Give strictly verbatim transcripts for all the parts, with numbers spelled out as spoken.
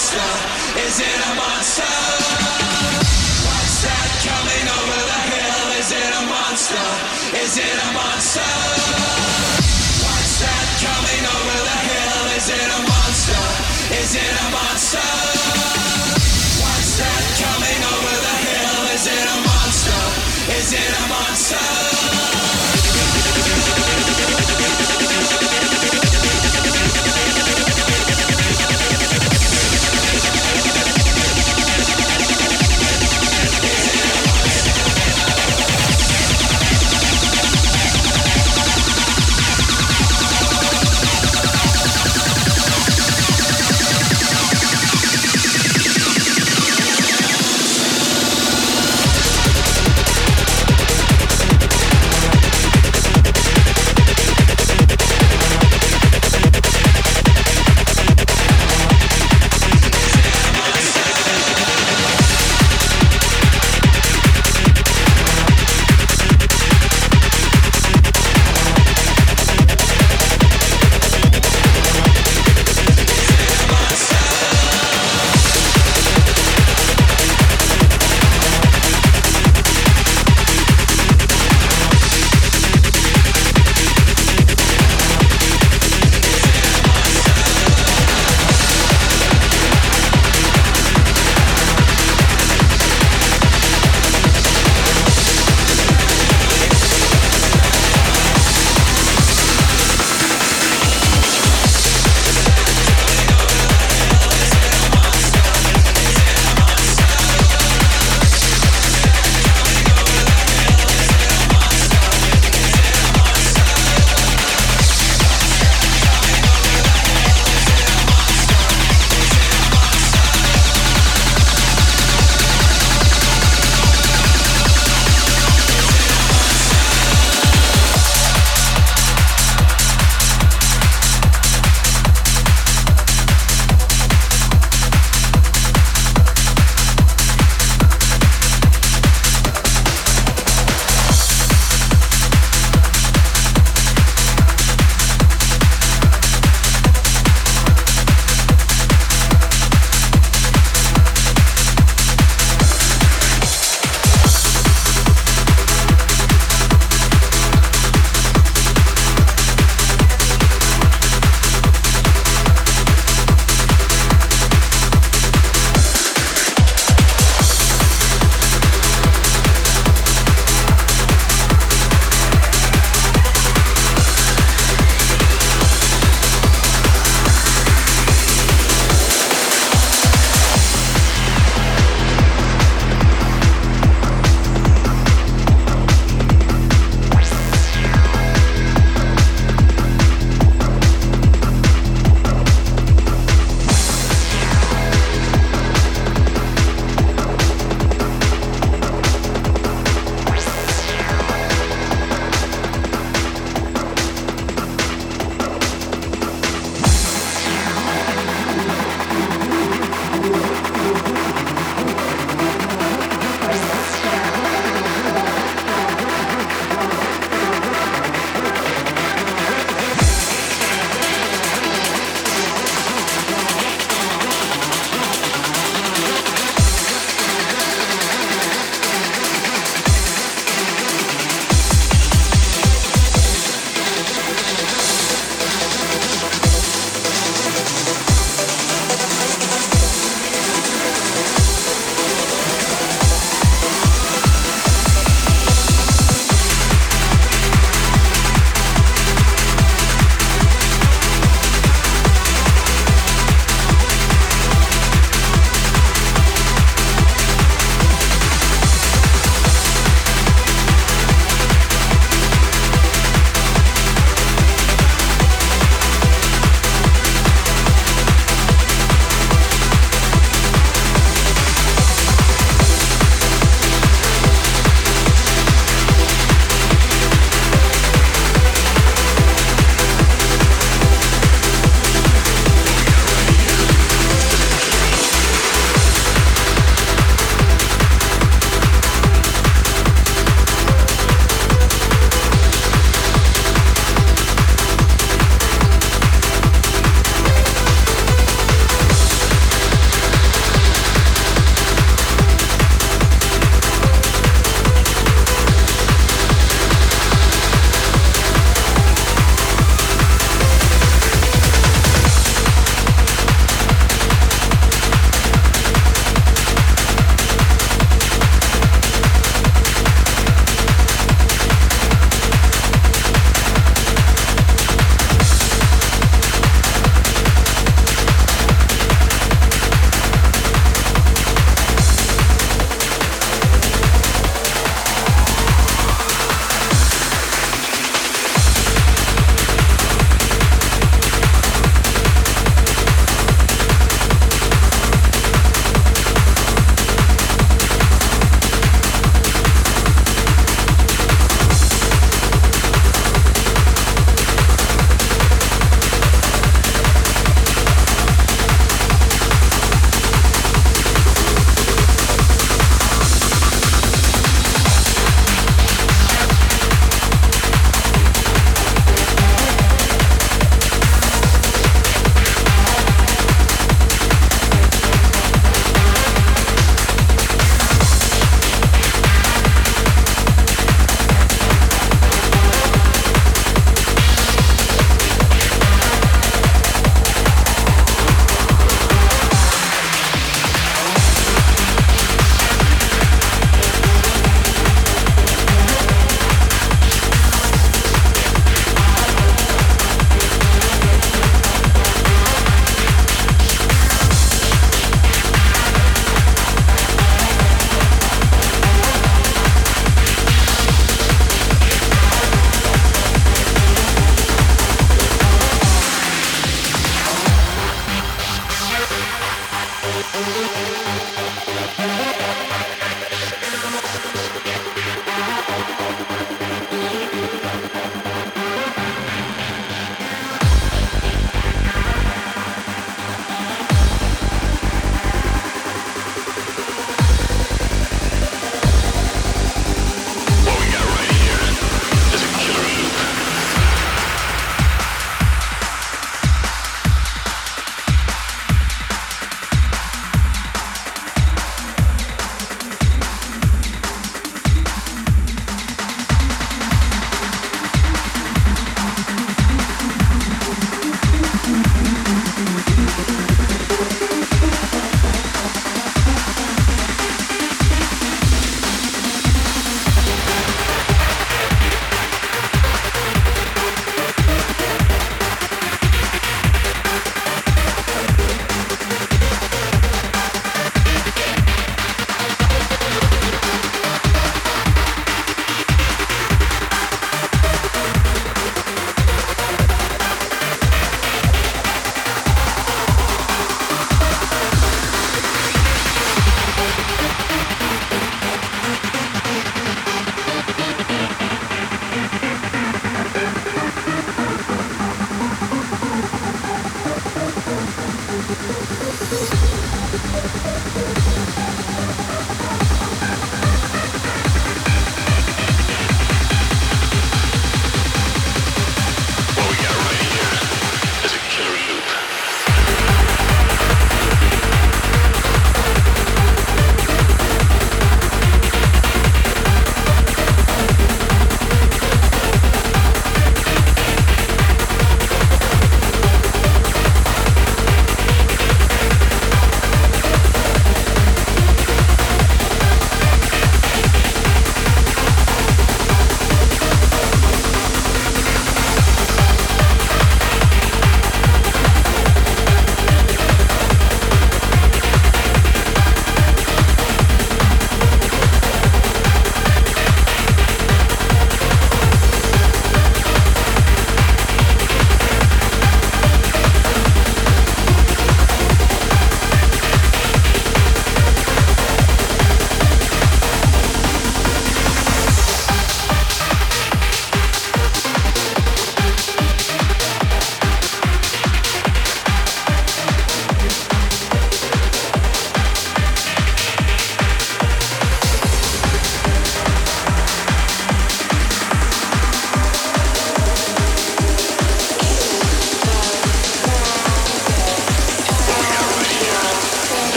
monster? Is it a monster? What's that coming over the hill? Is it a monster? Is it a monster? What's that coming over the hill? Is it a monster? Is it a monster? What's that coming over the hill? Is it a monster? Is it a monster?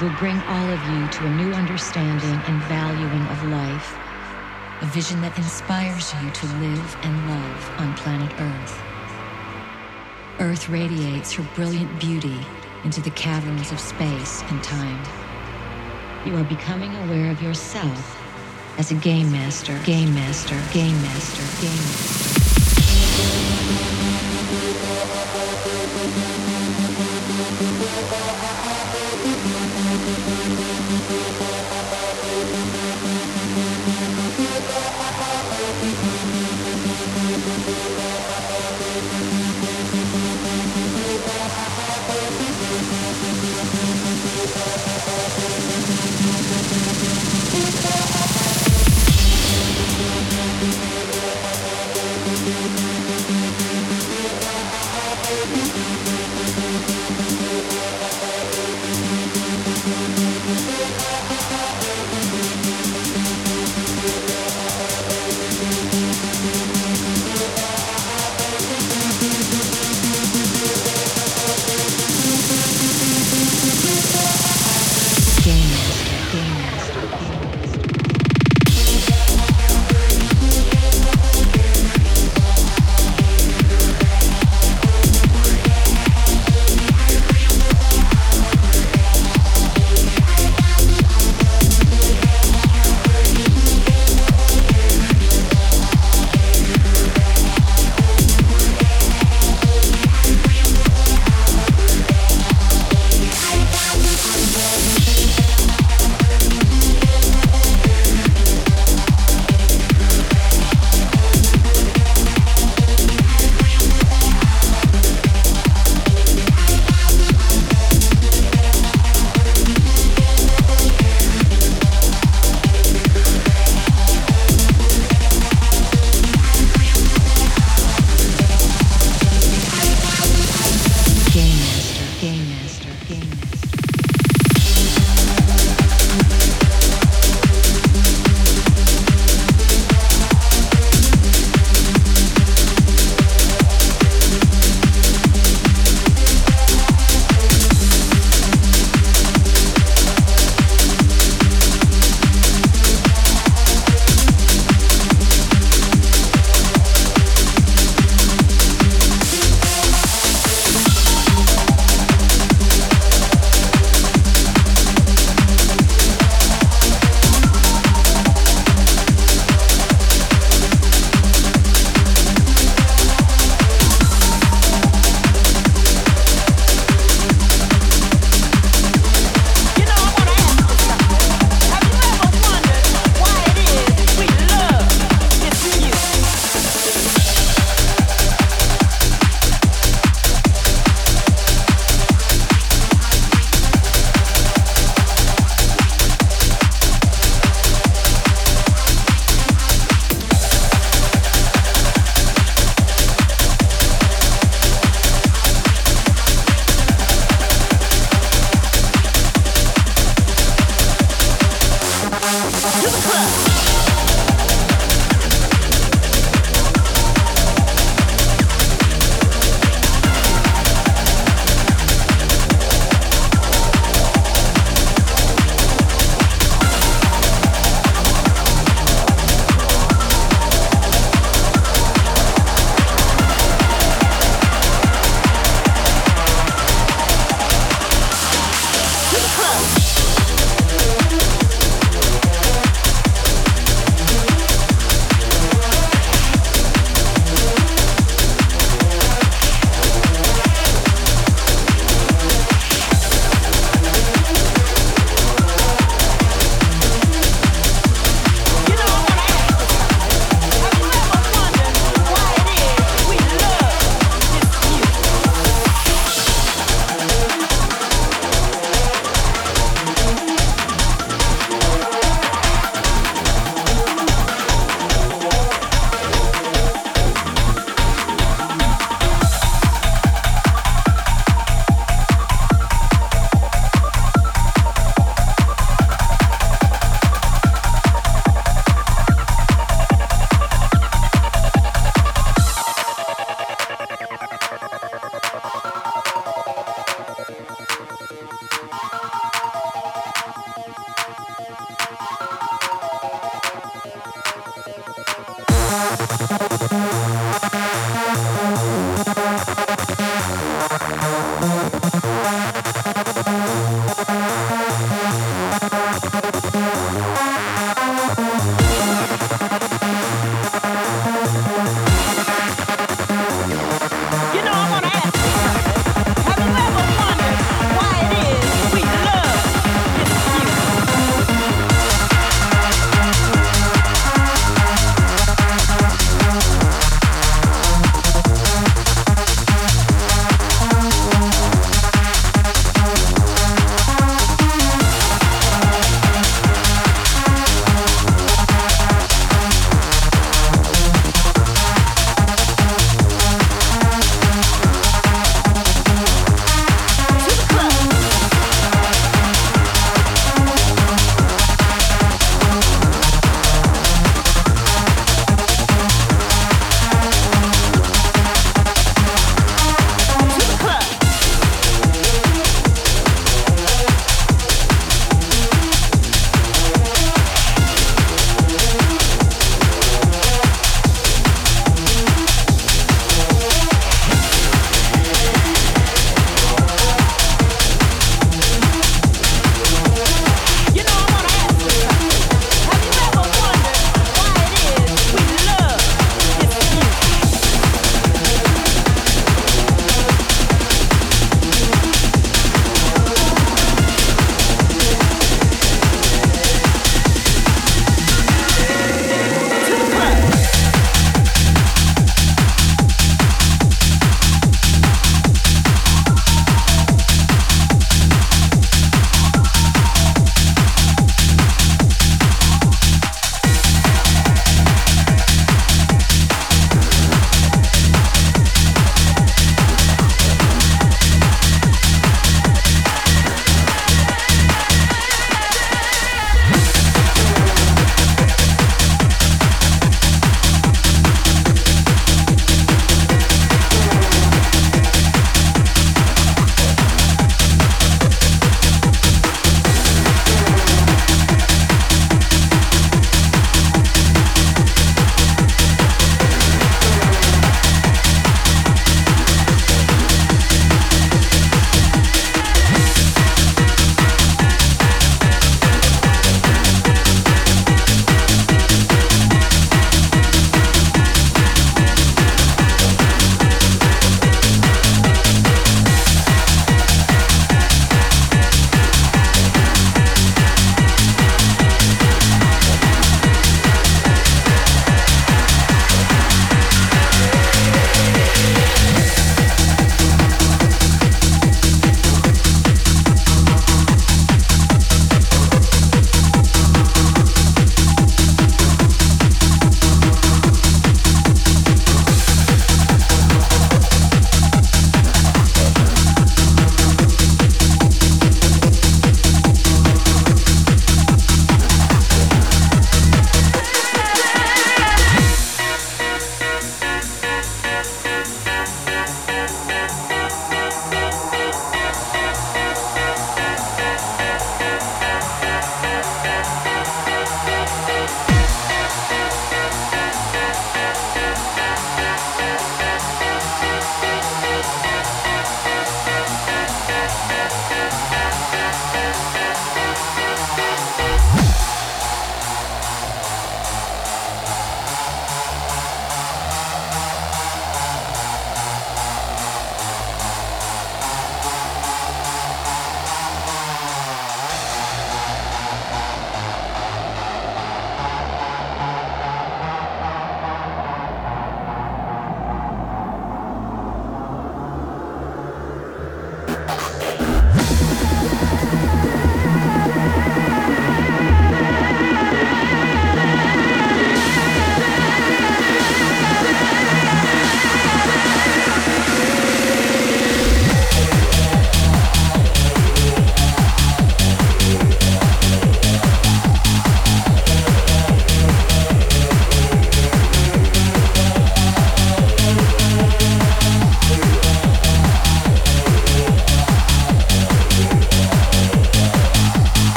Will bring all of you to a new understanding and valuing of life, a vision that inspires you to live and love on planet Earth. Earth radiates her brilliant beauty into the caverns of space and time. You are becoming aware of yourself as a game master, game master, game master, game master. We'll be right back.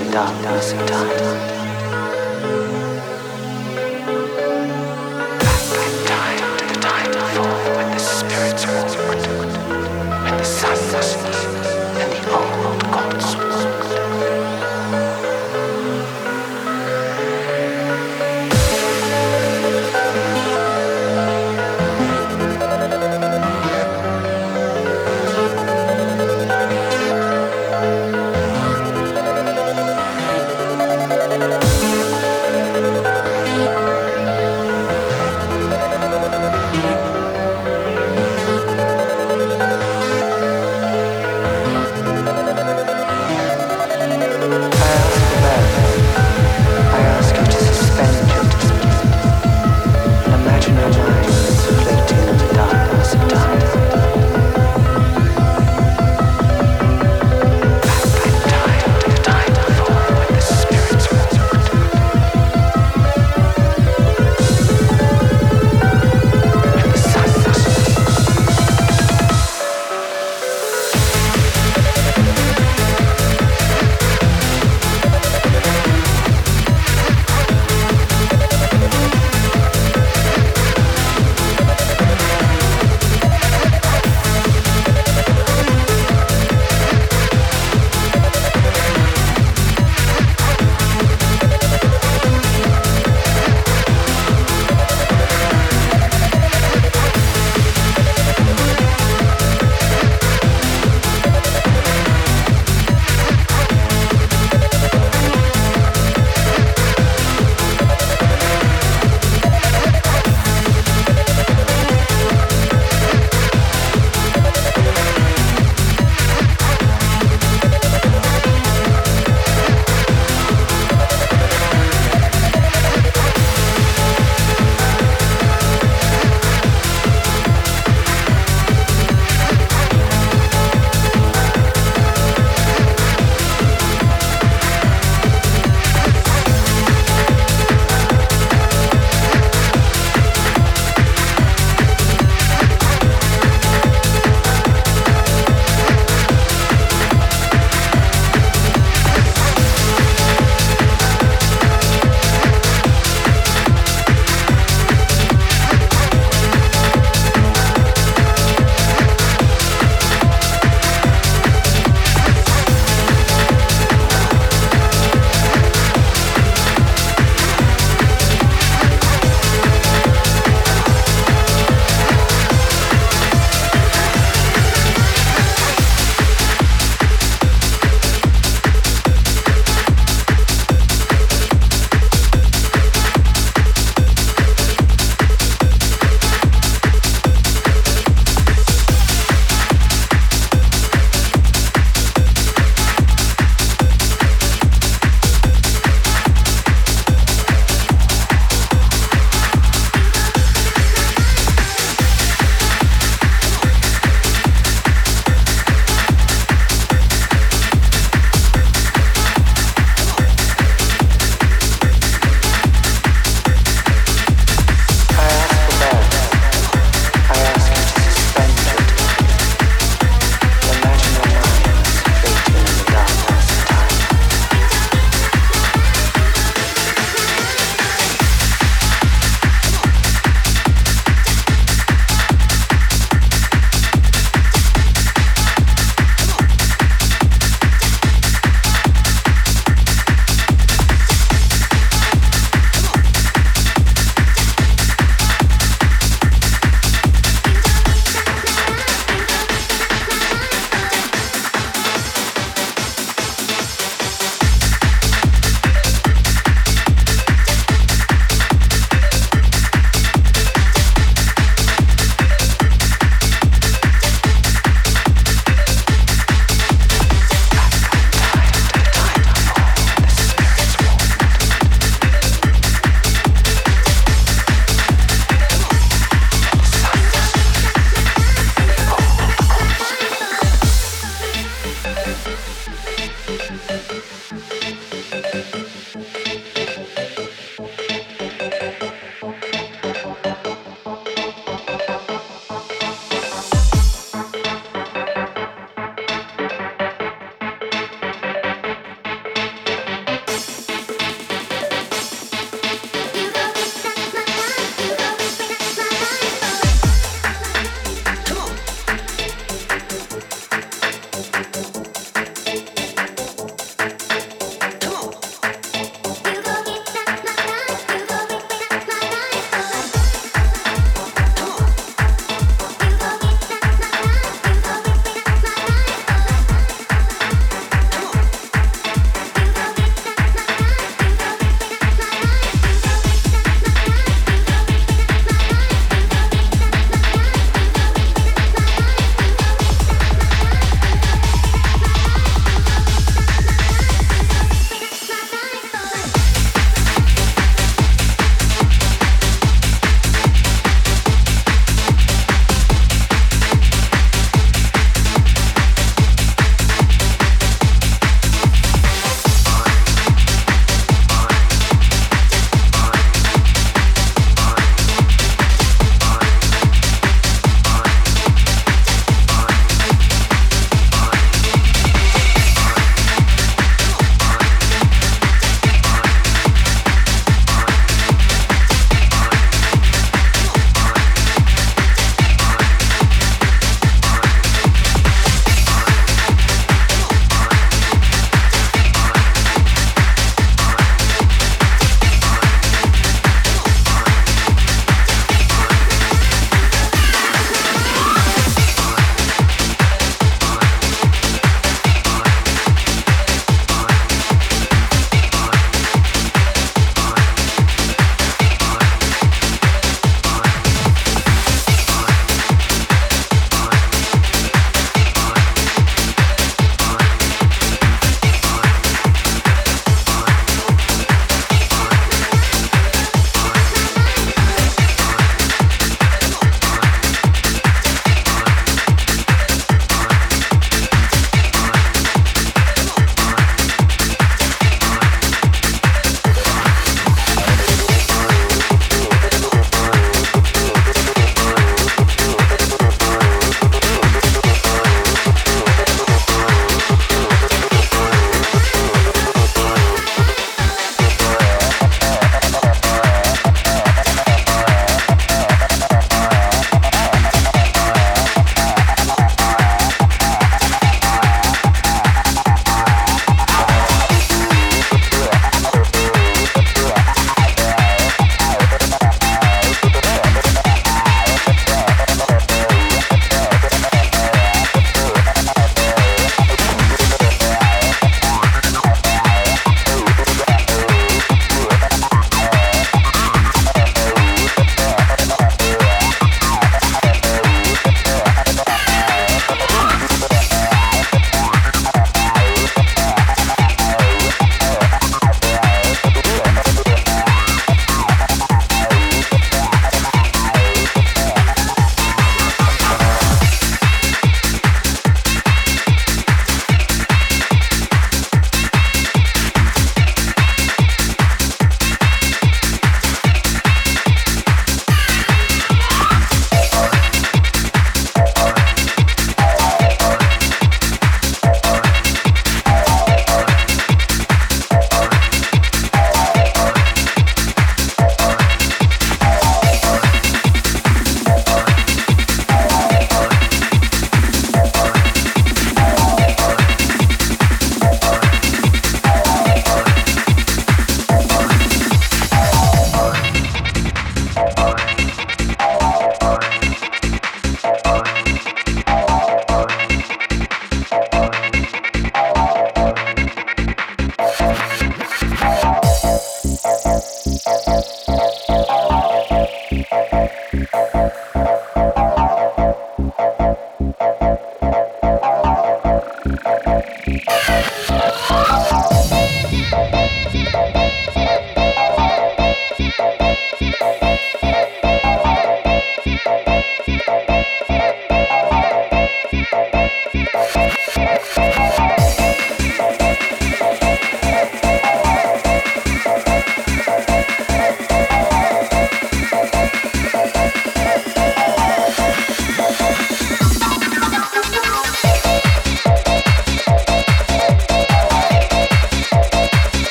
into darkness and time. Thank you.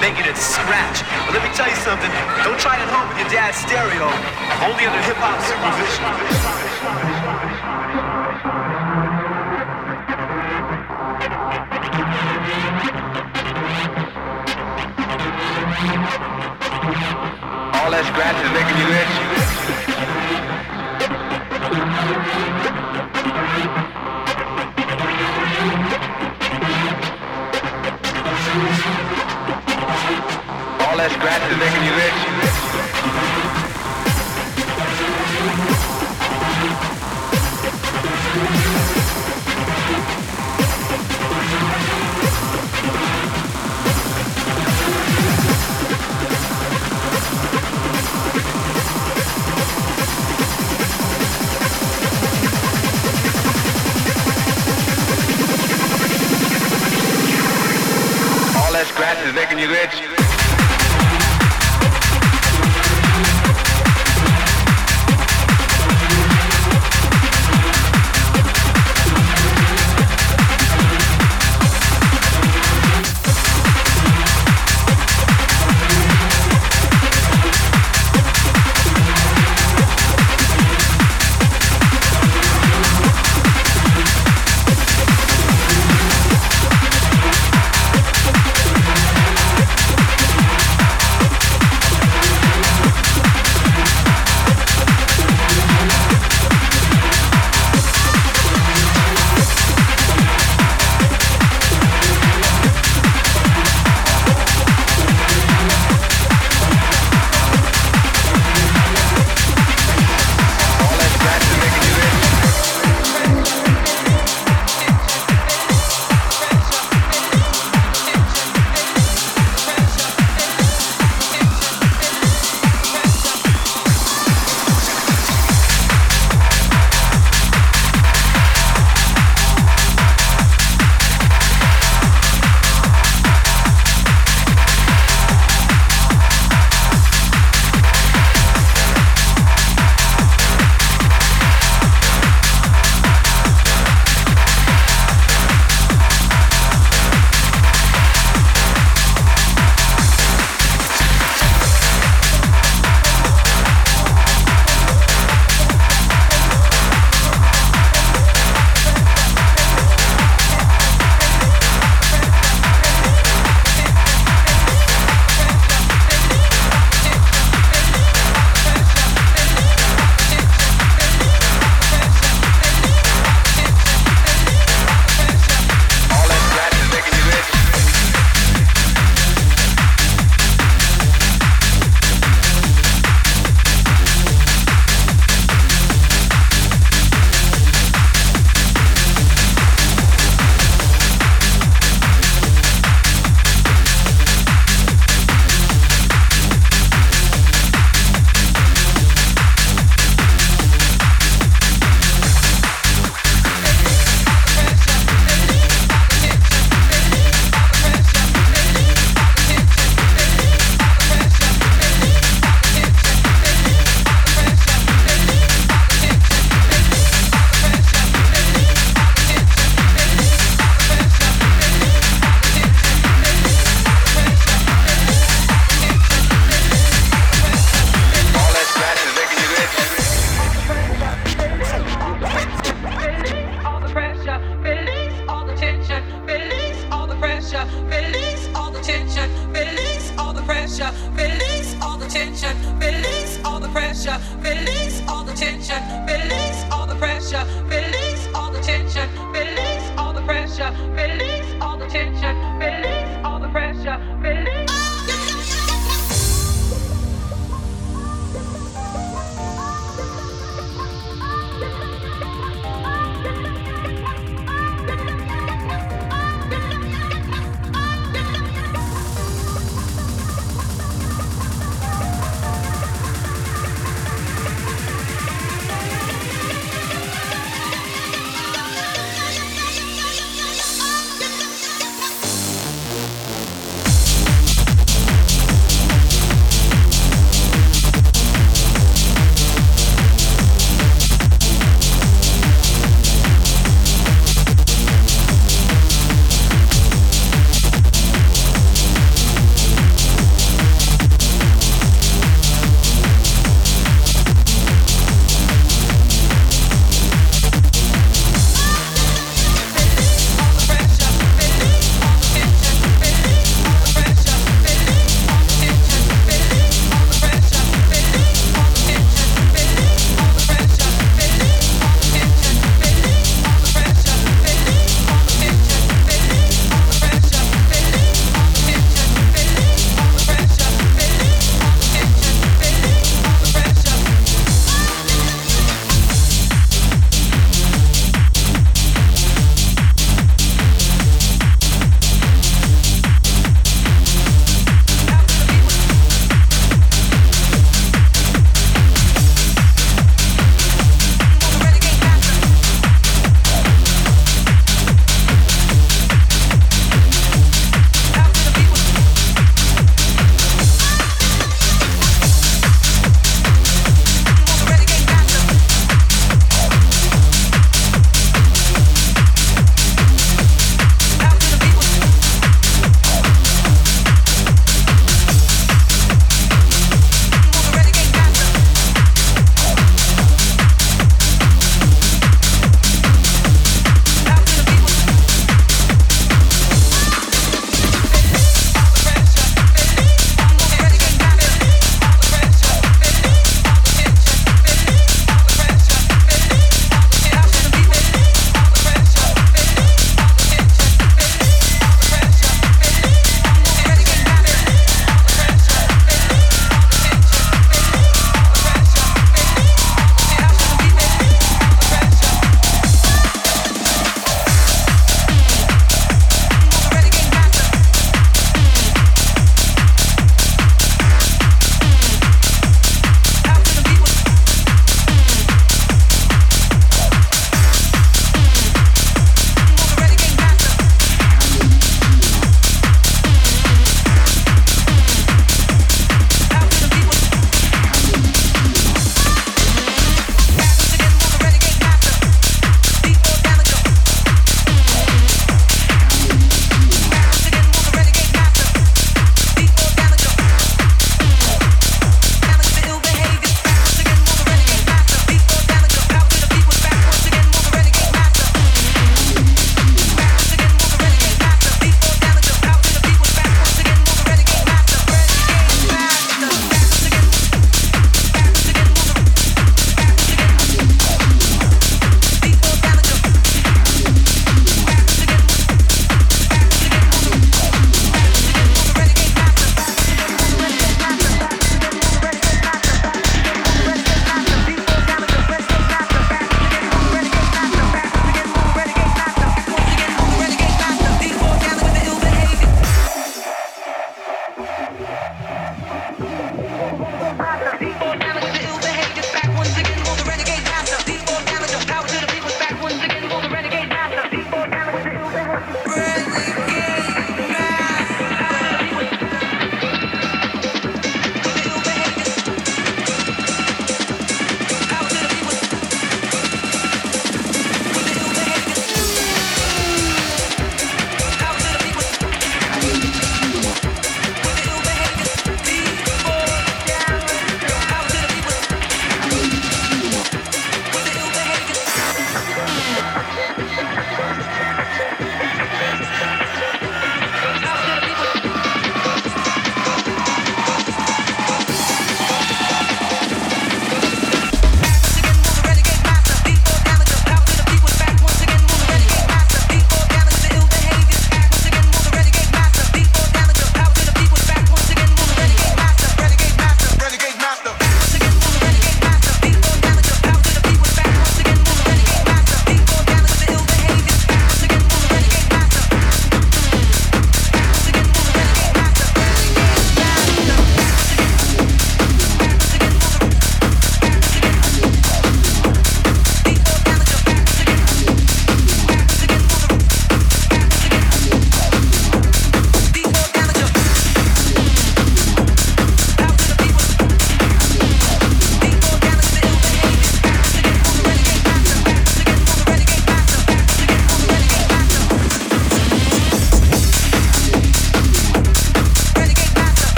making it scratch. But let me tell you something, don't try it at home with your dad's stereo. Only under hip-hop supervision. All that scratch is making you itch. All that scratch is making you itch. Scratch is making you itch.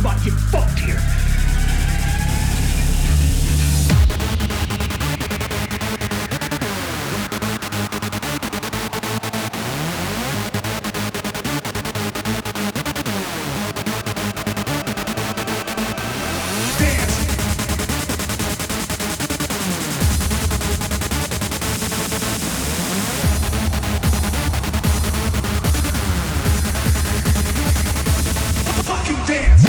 about to get fucked here. Dance.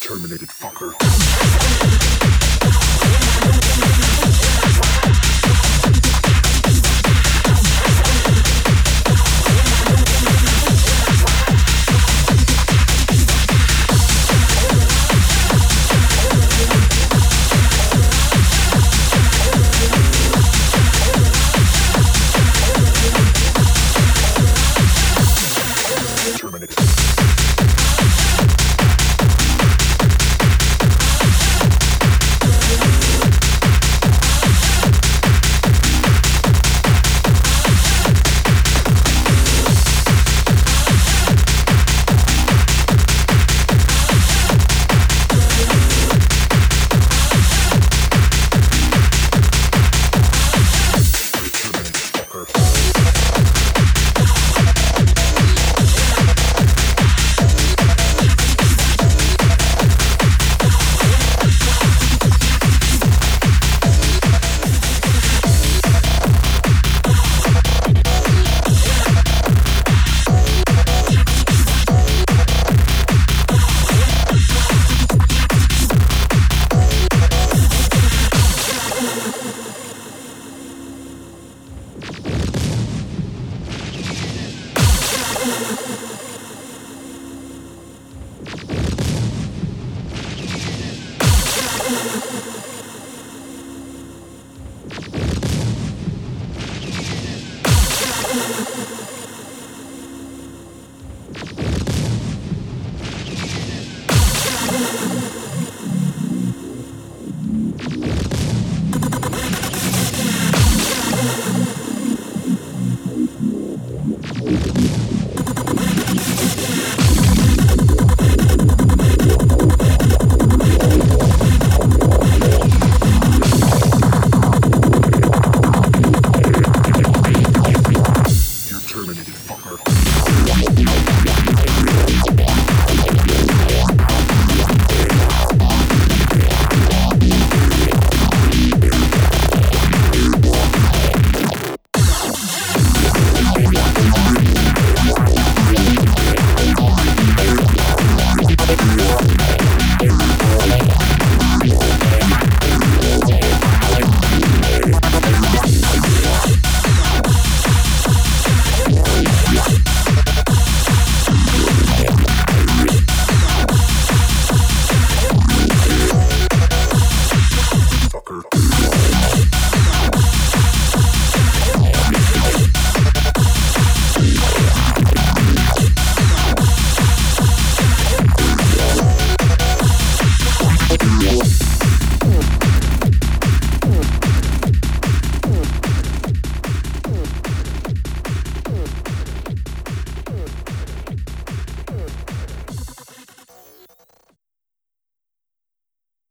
terminated, fucker.